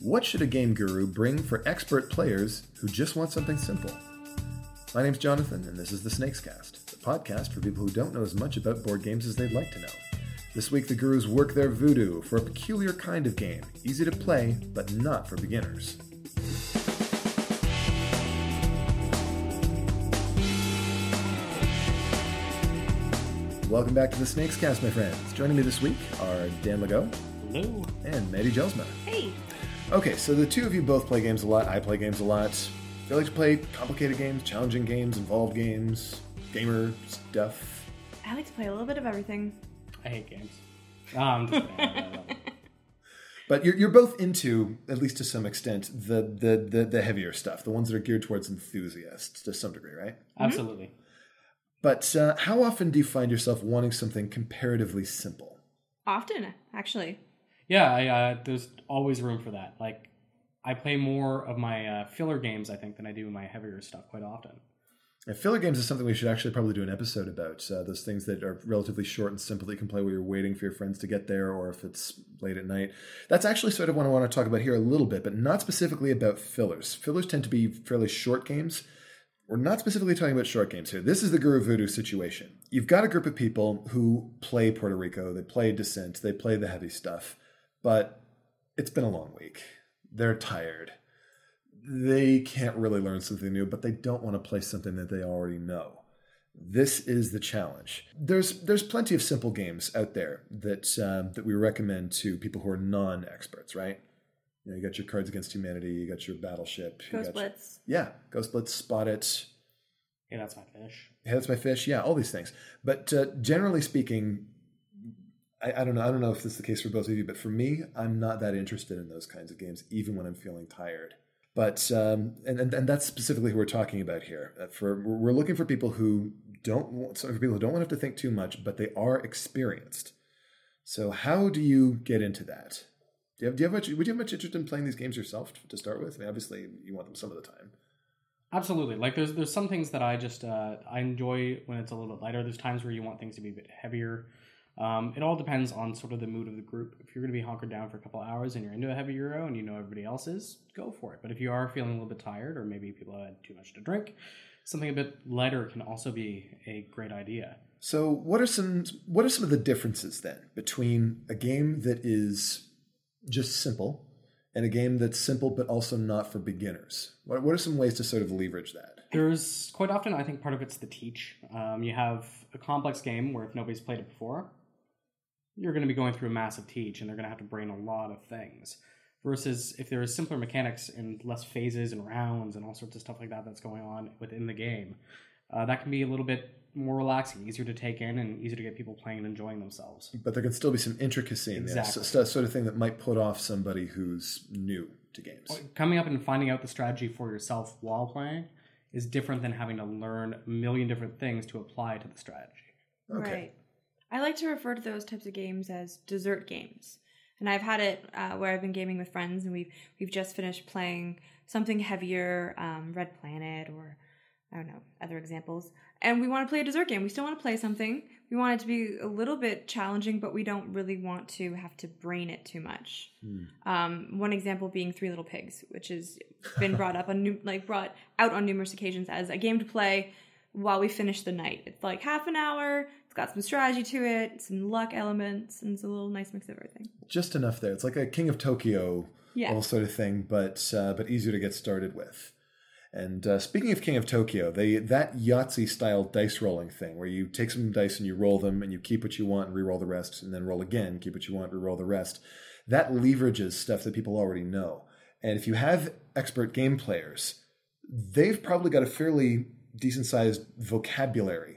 What should a game guru bring for expert players who just want something simple? My name's Jonathan, and this is The Snakes Cast, the podcast for people who don't know as much about board games as they'd like to know. This week, the gurus work their voodoo for a peculiar kind of game, easy to play, but not for beginners. Welcome back to The Snakes Cast, my friends. Joining me this week are Dan Legault. Hello. And Maddie Jelsma. Hey. Okay, so the two of you both play games a lot. I play games a lot. I like to play complicated games, challenging games, involved games, gamer stuff. I like to play a little bit of everything. I hate games. I'm just kidding. But you're both into, at least to some extent, the heavier stuff, the ones that are geared towards enthusiasts to some degree, right? Absolutely. Mm-hmm. But how often do you find yourself wanting something comparatively simple? Often, actually. Yeah, there's always room for that. Like, I play more of my filler games, I think, than I do my heavier stuff quite often. And filler games is something we should actually probably do an episode about. Those things that are relatively short and simple that you can play while you're waiting for your friends to get there or if it's late at night. That's actually sort of what I want to talk about here a little bit, but not specifically about fillers. Fillers tend to be fairly short games. We're not specifically talking about short games here. This is the Guru Voodoo situation. You've got a group of people who play Puerto Rico. They play Descent. They play the heavy stuff. But it's been a long week. They're tired. They can't really learn something new, but they don't want to play something that they already know. This is the challenge. There's plenty of simple games out there that we recommend to people who are non-experts, right? You know, you got your Cards Against Humanity. You got your Battleship. Ghost Blitz. Ghost Blitz, Spot It. Hey, That's My Fish. Hey, That's My Fish. Yeah, all these things. But generally speaking, I don't know. I don't know if this is the case for both of you, but for me, I'm not that interested in those kinds of games, even when I'm feeling tired. But and that's specifically who we're talking about here. We're looking for people who don't have to think too much, but they are experienced. So how do you get into that? Would you have much interest in playing these games yourself to start with? I mean, obviously, you want them some of the time. Absolutely. Like, there's some things that I just I enjoy when it's a little bit lighter. There's times where you want things to be a bit heavier. It all depends on sort of the mood of the group. If you're going to be hunkered down for a couple hours and you're into a heavy Euro and you know everybody else is, go for it. But if you are feeling a little bit tired or maybe people had too much to drink, something a bit lighter can also be a great idea. So what are some of the differences then between a game that is just simple and a game that's simple but also not for beginners? What are some ways to sort of leverage that? There's quite often, I think part of it's the teach. You have a complex game where if nobody's played it before, you're going to be going through a massive teach and they're going to have to brain a lot of things. Versus if there is simpler mechanics and less phases and rounds and all sorts of stuff like that that's going on within the game, that can be a little bit more relaxing, easier to take in, and easier to get people playing and enjoying themselves. But there can still be some intricacy in there, so sort of thing that might put off somebody who's new to games. Coming up and finding out the strategy for yourself while playing is different than having to learn a million different things to apply to the strategy. Okay. Right. I like to refer to those types of games as dessert games. And I've had it where I've been gaming with friends, and we've just finished playing something heavier, Red Planet, or I don't know, other examples. And we want to play a dessert game. We still want to play something. We want it to be a little bit challenging, but we don't really want to have to brain it too much. One example being Three Little Pigs, which has been brought out on numerous occasions as a game to play while we finish the night. It's like half an hour. It's got some strategy to it, some luck elements, and it's a little nice mix of everything. Just enough there. It's like a King of Tokyo all sort of thing, but easier to get started with. And speaking of King of Tokyo, that Yahtzee-style dice rolling thing where you take some dice and you roll them and you keep what you want and re-roll the rest and then roll again, keep what you want, re-roll the rest, that leverages stuff that people already know. And if you have expert game players, they've probably got a fairly decent-sized vocabulary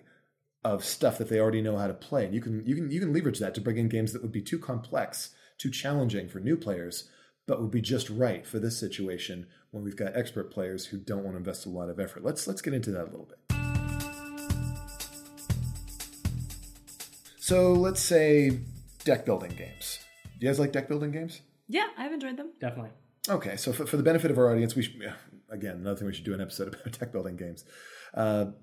of stuff that they already know how to play. And you can leverage that to bring in games that would be too complex, too challenging for new players, but would be just right for this situation when we've got expert players who don't want to invest a lot of effort. Let's get into that a little bit. So let's say deck building games. Do you guys like deck building games? Yeah, I've enjoyed them. Definitely. Okay, so for the benefit of our audience, again, another thing we should do an episode about deck building games.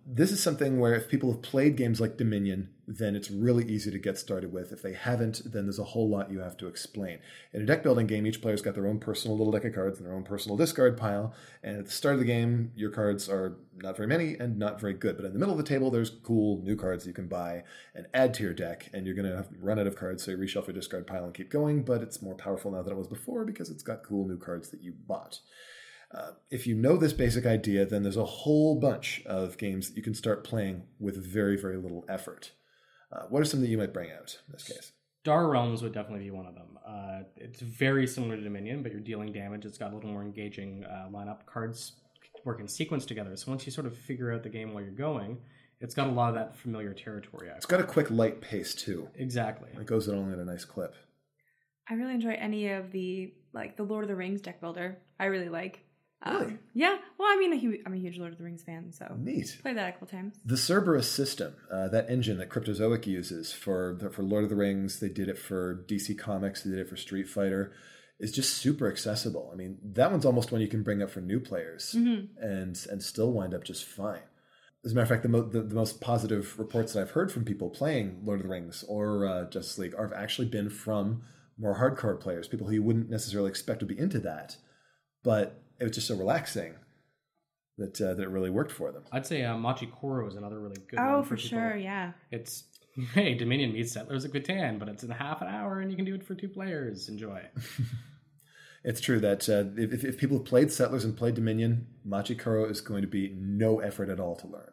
This is something where if people have played games like Dominion, then it's really easy to get started with. If they haven't, then there's a whole lot you have to explain. In a deck building game, each player's got their own personal little deck of cards and their own personal discard pile. And at the start of the game, your cards are not very many and not very good. But in the middle of the table, there's cool new cards you can buy and add to your deck. And you're going to run out of cards, so you reshuffle your discard pile and keep going. But it's more powerful now than it was before because it's got cool new cards that you bought. If you know this basic idea, then there's a whole bunch of games that you can start playing with very, very little effort. What are some that you might bring out in this case? Star Realms would definitely be one of them. It's very similar to Dominion, but you're dealing damage. It's got a little more engaging lineup. Cards work in sequence together. So once you sort of figure out the game while you're going, it's got a lot of that familiar territory. It's got a quick, light pace, too. Exactly. It goes along at a nice clip. I really enjoy any of the Lord of the Rings deck builder. I really like. Really? Yeah. Well, I mean, I'm a huge Lord of the Rings fan, so neat. Play that a couple times. The Cerberus system, that engine that Cryptozoic uses for Lord of the Rings, they did it for DC Comics, they did it for Street Fighter, is just super accessible. I mean, that one's almost one you can bring up for new players and still wind up just fine. As a matter of fact, the most positive reports that I've heard from people playing Lord of the Rings or Justice League have actually been from more hardcore players, people who you wouldn't necessarily expect would be into that, but it was just so relaxing that it really worked for them. I'd say Machi Koro is another really good one. Oh, for sure, yeah. It's, hey, Dominion meets Settlers of Catan, but it's in half an hour and you can do it for two players. Enjoy. It's true that if people have played Settlers and played Dominion, Machi Koro is going to be no effort at all to learn.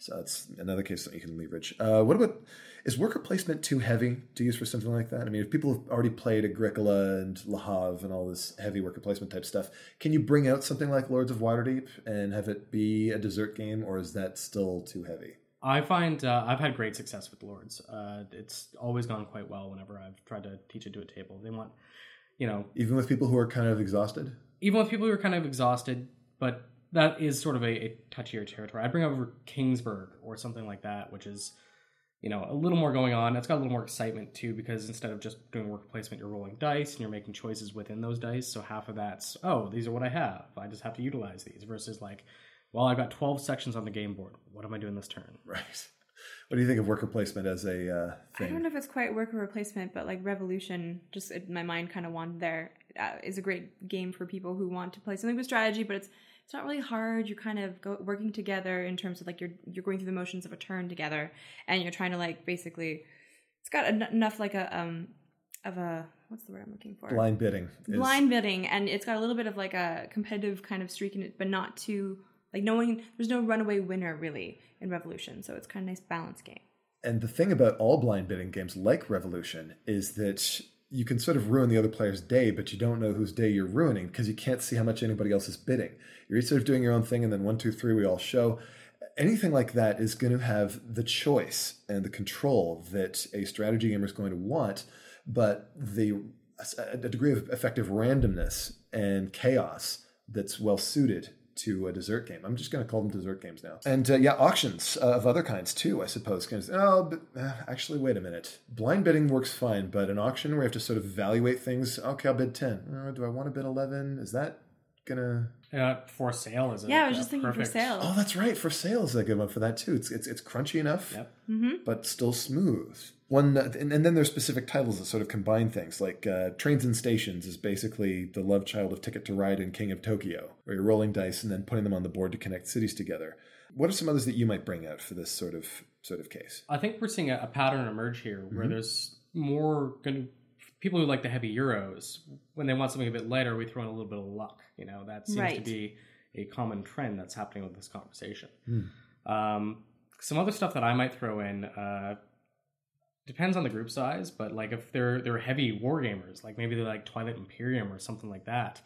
So that's another case that you can leverage. What about, is worker placement too heavy to use for something like that? I mean, if people have already played Agricola and Le Havre and all this heavy worker placement type stuff, can you bring out something like Lords of Waterdeep and have it be a dessert game, or is that still too heavy? I find I've had great success with Lords. It's always gone quite well whenever I've tried to teach it to a table. They want, Even with people who are kind of exhausted? Even with people who are kind of exhausted, but that is sort of a touchier territory. I'd bring over Kingsburg or something like that, which is, a little more going on. It's got a little more excitement, too, because instead of just doing worker placement, you're rolling dice and you're making choices within those dice. So half of that's, these are what I have. I just have to utilize these versus I've got 12 sections on the game board. What am I doing this turn? Right. What do you think of worker placement as a thing? I don't know if it's quite worker replacement, but Revolution, just my mind kind of wandered there, is a great game for people who want to play something with strategy, but it's not really hard. You're kind of working together in terms of you're going through the motions of a turn together, and you're trying to basically. It's got enough what's the word I'm looking for? Blind bidding. Blind bidding, and it's got a little bit of a competitive kind of streak in it, but not too there's no runaway winner really in Revolution, so it's kind of a nice balance game. And the thing about all blind bidding games like Revolution is that you can sort of ruin the other player's day, but you don't know whose day you're ruining because you can't see how much anybody else is bidding. You're each sort of doing your own thing, and then 1, 2, 3, we all show. Anything like that is going to have the choice and the control that a strategy gamer is going to want, but a degree of effective randomness and chaos that's well suited to a dessert game. I'm just going to call them dessert games now. And auctions of other kinds too, I suppose. Actually, wait a minute. Blind bidding works fine, but an auction where you have to sort of evaluate things. Okay, I'll bid 10. Do I want to bid 11? Is that going to... for sale is it? Yeah, I was just thinking perfect. For sale. Oh, that's right. For sale is a good one for that too. It's crunchy enough, yep. Mm-hmm. But still smooth. One, and then there's specific titles that sort of combine things. Like Trains and Stations is basically the love child of Ticket to Ride and King of Tokyo, where you're rolling dice and then putting them on the board to connect cities together. What are some others that you might bring out for this sort of case? I think we're seeing a pattern emerge here where mm-hmm. there's more people who like the heavy euros, when they want something a bit lighter, we throw in a little bit of luck. That seems right. to be a common trend that's happening with this conversation. Hmm. Some other stuff that I might throw in depends on the group size, but if they're heavy war gamers, maybe they like Twilight Imperium or something like that,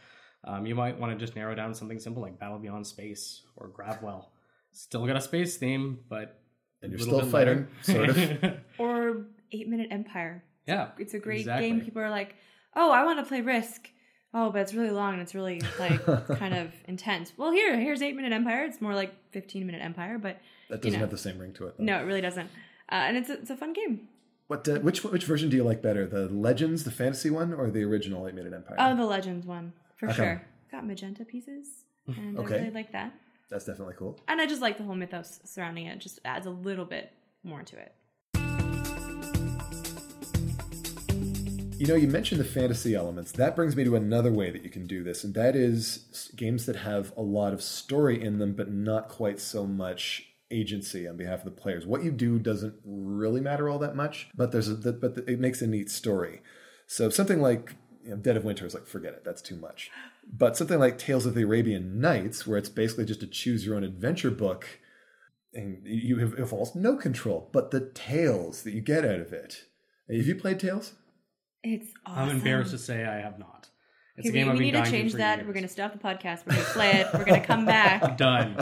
you might want to just narrow down something simple like Battle Beyond Space or Grabwell. Still got a space theme, but and you're still fighting, sort of. Or 8 Minute Empire. Yeah, it's a great game. People are like, oh, I want to play Risk. Oh, but it's really long and it's really kind of intense. Well, here's 8 Minute Empire. It's more like 15-minute Empire, but that doesn't have the same ring to it, though. No, it really doesn't. And it's a fun game. What which version do you like better? The Legends, the fantasy one, or the original 8 Minute Empire? Oh, the Legends one for sure. Got magenta pieces. And I really like that. That's definitely cool. And I just like the whole mythos surrounding it. It just adds a little bit more to it. You know, you mentioned the fantasy elements. That brings me to another way that you can do this, and that is games that have a lot of story in them, but not quite so much agency on behalf of the players. What you do doesn't really matter all that much, but it makes a neat story. So something like, you know, Dead of Winter is like, forget it, that's too much. But something like Tales of the Arabian Nights, where it's basically just a choose-your-own-adventure book, and you have almost no control, but the tales that you get out of it. Have you played Tales? It's awesome. I'm embarrassed to say I have not. It's a game I've been dying to play. We need to change that. Years. We're going to stop the podcast. We're going to play it. We're going to come back. Done.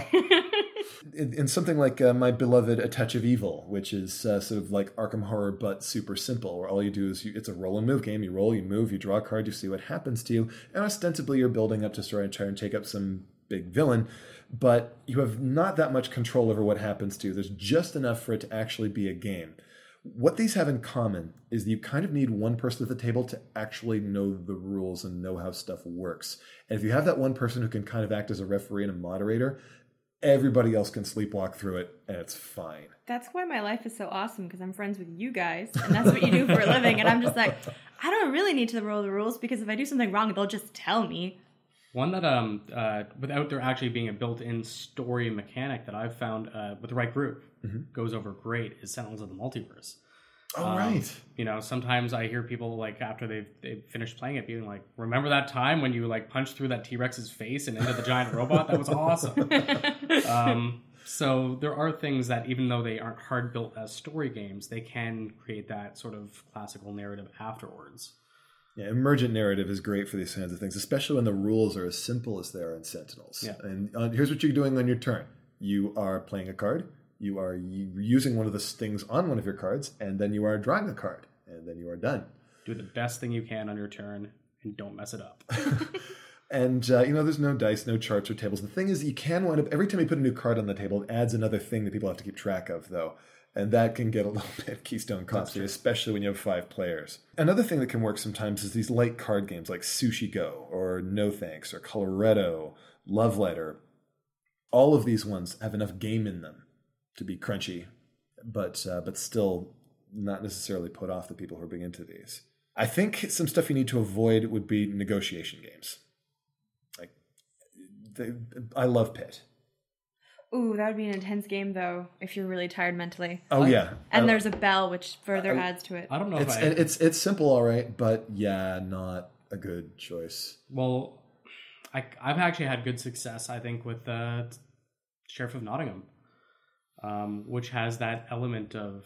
In something like my beloved A Touch of Evil, which is sort of like Arkham Horror but super simple, where all you do is it's a roll and move game. You roll, you move, you draw a card, you see what happens to you, and ostensibly you're building up to try and take up some big villain, but you have not that much control over what happens to you. There's just enough for it to actually be a game. What these have in common is that you kind of need one person at the table to actually know the rules and know how stuff works. And if you have that one person who can kind of act as a referee and a moderator, everybody else can sleepwalk through it, and it's fine. That's why my life is so awesome, because I'm friends with you guys, and that's what you do for a living. And I'm just like, I don't really need to roll the rules, because if I do something wrong, they'll just tell me. One that, without there actually being a built-in story mechanic that I've found with the right group goes over great is Sentinels of the Multiverse. Oh, right. You know, sometimes I hear people, like, after they've finished playing it, being like, remember that time when you, like, punched through that T-Rex's face and into the giant robot? That was awesome. So there are things that, even though they aren't hard-built as story games, they can create that sort of classical narrative afterwards. Yeah, emergent narrative is great for these kinds of things, especially when the rules are as simple as they are in Sentinels. Yeah. And here's what you're doing on your turn. You are playing a card. You are using one of the things on one of your cards, and then you are drawing a card, and then you are done. Do the best thing you can on your turn, and don't mess it up. And, you know, there's no dice, no charts or tables. The thing is, you can wind up, every time you put a new card on the table, it adds another thing that people have to keep track of, though. And that can get a little bit Keystone Cops-y, especially when you have 5 players. Another thing that can work sometimes is these light card games like Sushi Go or No Thanks or Coloretto, Love Letter. All of these ones have enough game in them to be crunchy, but still not necessarily put off the people who are big into these. I think some stuff you need to avoid would be negotiation games. Like, I love Pit. Ooh, that would be an intense game, though, if you're really tired mentally. Oh, yeah. And there's a bell, which further adds to it. I don't know if It's simple, all right, but yeah, not a good choice. Well, I've actually had good success, I think, with Sheriff of Nottingham, which has that element of...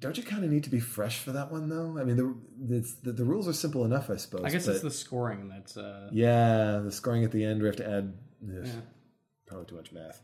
Don't you kind of need to be fresh for that one, though? I mean, the rules are simple enough, I suppose. I guess it's the scoring that's... Yeah, the scoring at the end, we have to add... Yeah. Probably too much math.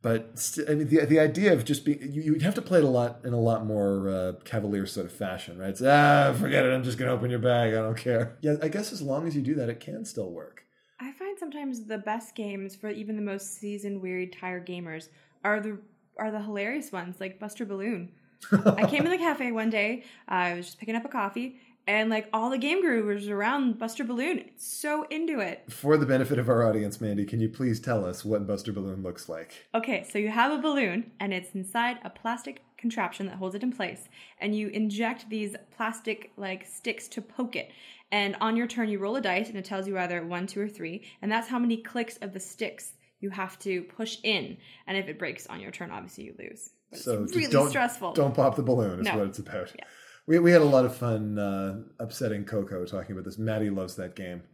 But I mean, the idea of just being... You'd have to play it a lot more cavalier sort of fashion, right? It's, forget it, I'm just going to open your bag, I don't care. Yeah, I guess as long as you do that, it can still work. I find sometimes the best games for even the most season-weary, tired gamers are the hilarious ones, like Buster Balloon. I came in the cafe one day, I was just picking up a coffee, and like all the game gurus around Buster Balloon, so into it. For the benefit of our audience, Mandy, can you please tell us what Buster Balloon looks like? Okay, so you have a balloon, and it's inside a plastic contraption that holds it in place. And you inject these plastic like sticks to poke it. And on your turn, you roll a dice, and it tells you either 1, 2, or 3. And that's how many clicks of the sticks you have to push in. And if it breaks on your turn, obviously you lose. But so it's really stressful. Don't pop the balloon is what it's about. Yeah. We had a lot of fun upsetting Coco talking about this. Maddie loves that game,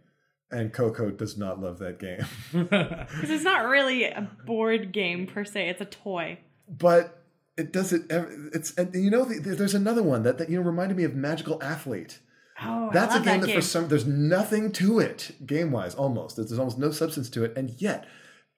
and Coco does not love that game. Because it's not really a board game per se; it's a toy. But it does it. It's and you know there's another one that reminded me of Magical Athlete. Oh, that's I love a game that for some there's nothing to it game wise almost. There's almost no substance to it, and yet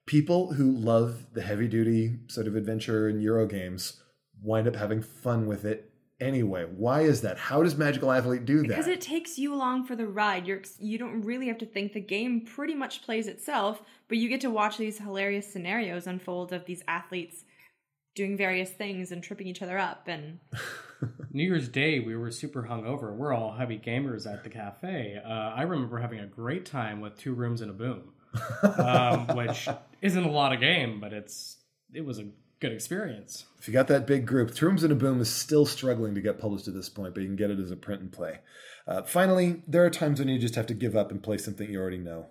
people who love the heavy duty sort of adventure and Euro games wind up having fun with it. Anyway, why is that? How does Magical Athlete do that? Because it takes you along for the ride. You don't really have to think. The game pretty much plays itself, but you get to watch these hilarious scenarios unfold of these athletes doing various things and tripping each other up. And New Year's Day, we were super hungover. We're all heavy gamers at the cafe. I remember having a great time with Two Rooms and a Boom. which isn't a lot of game, but it was a good experience. If you got that big group, Two Rooms and a Boom is still struggling to get published at this point, but you can get it as a print and play. Finally, there are times when you just have to give up and play something you already know,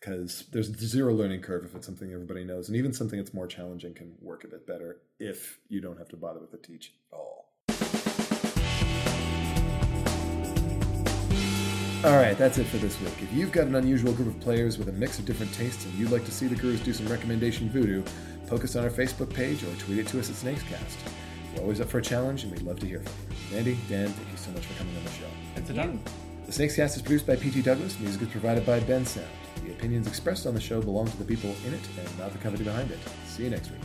because there's zero learning curve if it's something everybody knows, and even something that's more challenging can work a bit better if you don't have to bother with the teach at all. All right, that's it for this week. If you've got an unusual group of players with a mix of different tastes and you'd like to see the Gurus do some recommendation voodoo, poke us on our Facebook page or tweet it to us at SnakesCast. We're always up for a challenge, and we'd love to hear from you. Andy, Dan, thank you so much for coming on the show. It's a done. The SnakesCast is produced by P.T. Douglas. Music is provided by Ben Sound. The opinions expressed on the show belong to the people in it and not the company behind it. See you next week.